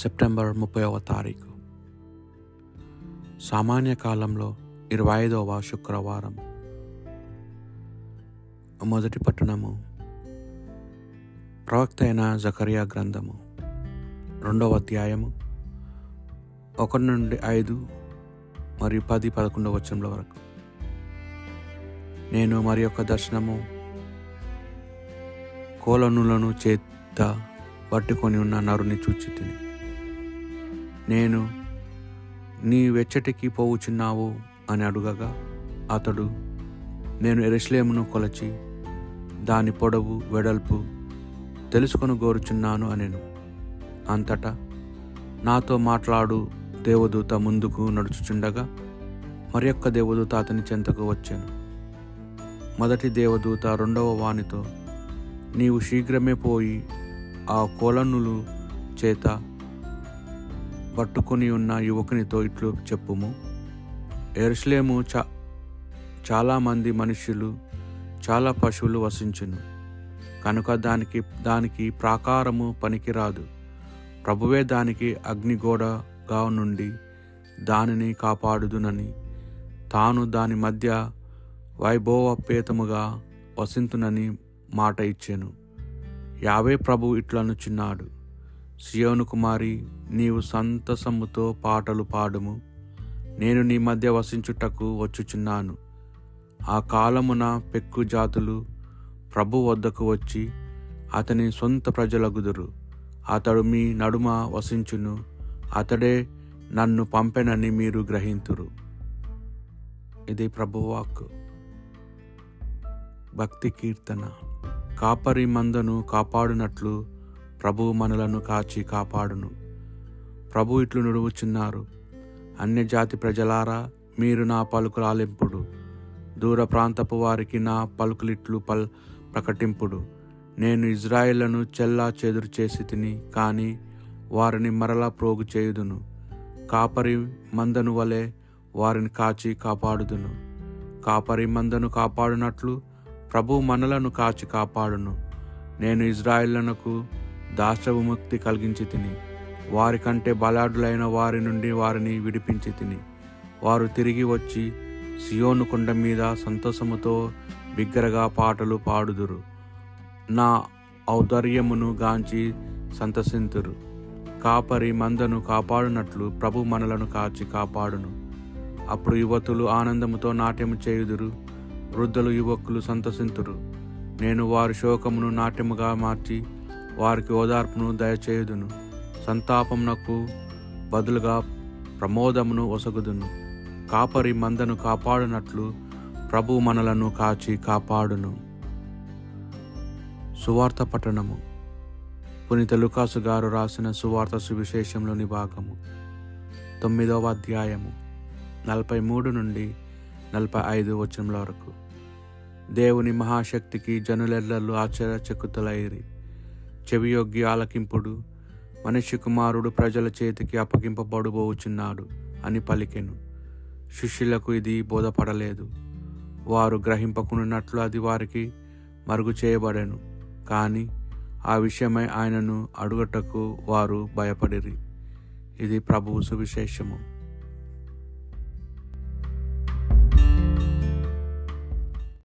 September 30వ తారీఖు, సామాన్య కాలంలో 25వ శుక్రవారం. మొదటి పట్టణము ప్రవక్త అయిన జకరియా గ్రంథము 2వ అధ్యాయము 1 నుండి 5 మరియు 10, 11 వచనముల వరకు. నేను మరి యొక్క దర్శనము, కోలనులను చేత పట్టుకొని ఉన్న నరుని చూచితిని. నేను, నీ వెచ్చటికి పోవుచున్నావు అని అడుగగా, అతడు, నేను యెరూషలేమును కొలచి దాని పొడవు వెడల్పు తెలుసుకొని కోరుచున్నాను అనెను. అంతటా నాతో మాట్లాడు దేవదూత ముందుకు నడుచుచుండగా మరి యొక్క దేవదూత అతని చెంతకు వచ్చాను. మొదటి దేవదూత రెండవ వానితో, నీవు శీఘ్రమే పోయి ఆ కోలన్నులు చేత పట్టుకొని ఉన్న యువకునితో ఇట్లు చెప్పుము, యెరూషలేము చాలామంది మనుష్యులు చాలా పశువులు వసించును కనుక దానికి ప్రాకారము పనికిరాదు. ప్రభువే దానికి అగ్నిగోడగా నుండి దానిని కాపాడుదునని, తాను దాని మధ్య వైభవోపేతముగా వసింతునని మాట ఇచ్చెను. యావే ప్రభువు ఇట్లనుచున్నాడు, సియోను కుమారి, నీవు సంతసముతో పాటలు పాడుము, నేను నీ మధ్య వసించుటకు వచ్చుచున్నాను. ఆ కాలమున పెక్కు జాతులు ప్రభు వద్దకు వచ్చి అతని సొంత ప్రజలగుదురు. అతడు మీ నడుమ వసించును, అతడే నన్ను పంపెనని మీరు గ్రహింతురు. ఇది ప్రభువాక్కు. భక్తి కీర్తన. కాపరి మందను కాపాడునట్లు ప్రభువు మనలను కాచి కాపాడును. ప్రభు ఇట్లు నుడువుచున్నారు, అన్యజాతి ప్రజలారా, మీరు నా పలుకులాలింపుడు, దూర ప్రాంతపు వారికి నా పలుకులిట్లు ప్రకటింపుడు. నేను ఇజ్రాయేళ్లను చెల్లా చెదురు చేసి తిని, కానీ వారిని మరలా ప్రోగు చేయుదును. కాపరి మందను వలె వారిని కాచి కాపాడుదును. కాపరి మందను కాపాడునట్లు ప్రభు మనలను కాచి కాపాడును. నేను ఇజ్రాయేళ్లకు దాసవిముక్తి కలిగించి తిని, వారికంటే బలాఢ్యులైన వారి నుండి వారిని విడిపించి తిని, వారు తిరిగి వచ్చి సియోను కొండ మీద సంతోషముతో బిగ్గరగా పాటలు పాడుదురు. నా ఔదార్యమును గాంచి సంతసింతురు. కాపరి మందను కాపాడునట్లు ప్రభు మనలను కాచి కాపాడును. అప్పుడు యువతులు ఆనందముతో నాట్యము చేయుదురు, వృద్ధులు యువకులు సంతసింతురు. నేను వారి శోకమును నాట్యముగా మార్చి వారికి ఓదార్పును దయచేయుదును. సంతాపమునకు బదులుగా ప్రమోదమును ఒసగుదును. కాపరి మందను కాపాడునట్లు ప్రభు మనలను కాచి కాపాడును. సువార్త పట్టణము. పునీత లూకాసు గారు రాసిన సువార్త సువిశేషంలోని భాగము 9వ అధ్యాయము 33 నుండి 45 వచనముల వరకు. దేవుని మహాశక్తికి జనులెల్లరూ ఆశ్చర్యచకితులైరి. చెవియొగ్గి ఆలకింపుడు, మనిషి కుమారుడు ప్రజల చేతికి అప్పగింపబడబోచున్నాడు అని పలికెను. శిష్యులకు ఇది బోధపడలేదు, వారు గ్రహింపకున్నట్లు అది వారికి మరుగు చేయబడెను. కానీ ఆ విషయమై ఆయనను అడుగుటకు వారు భయపడిరి. ఇది ప్రభువు సువిశేషము.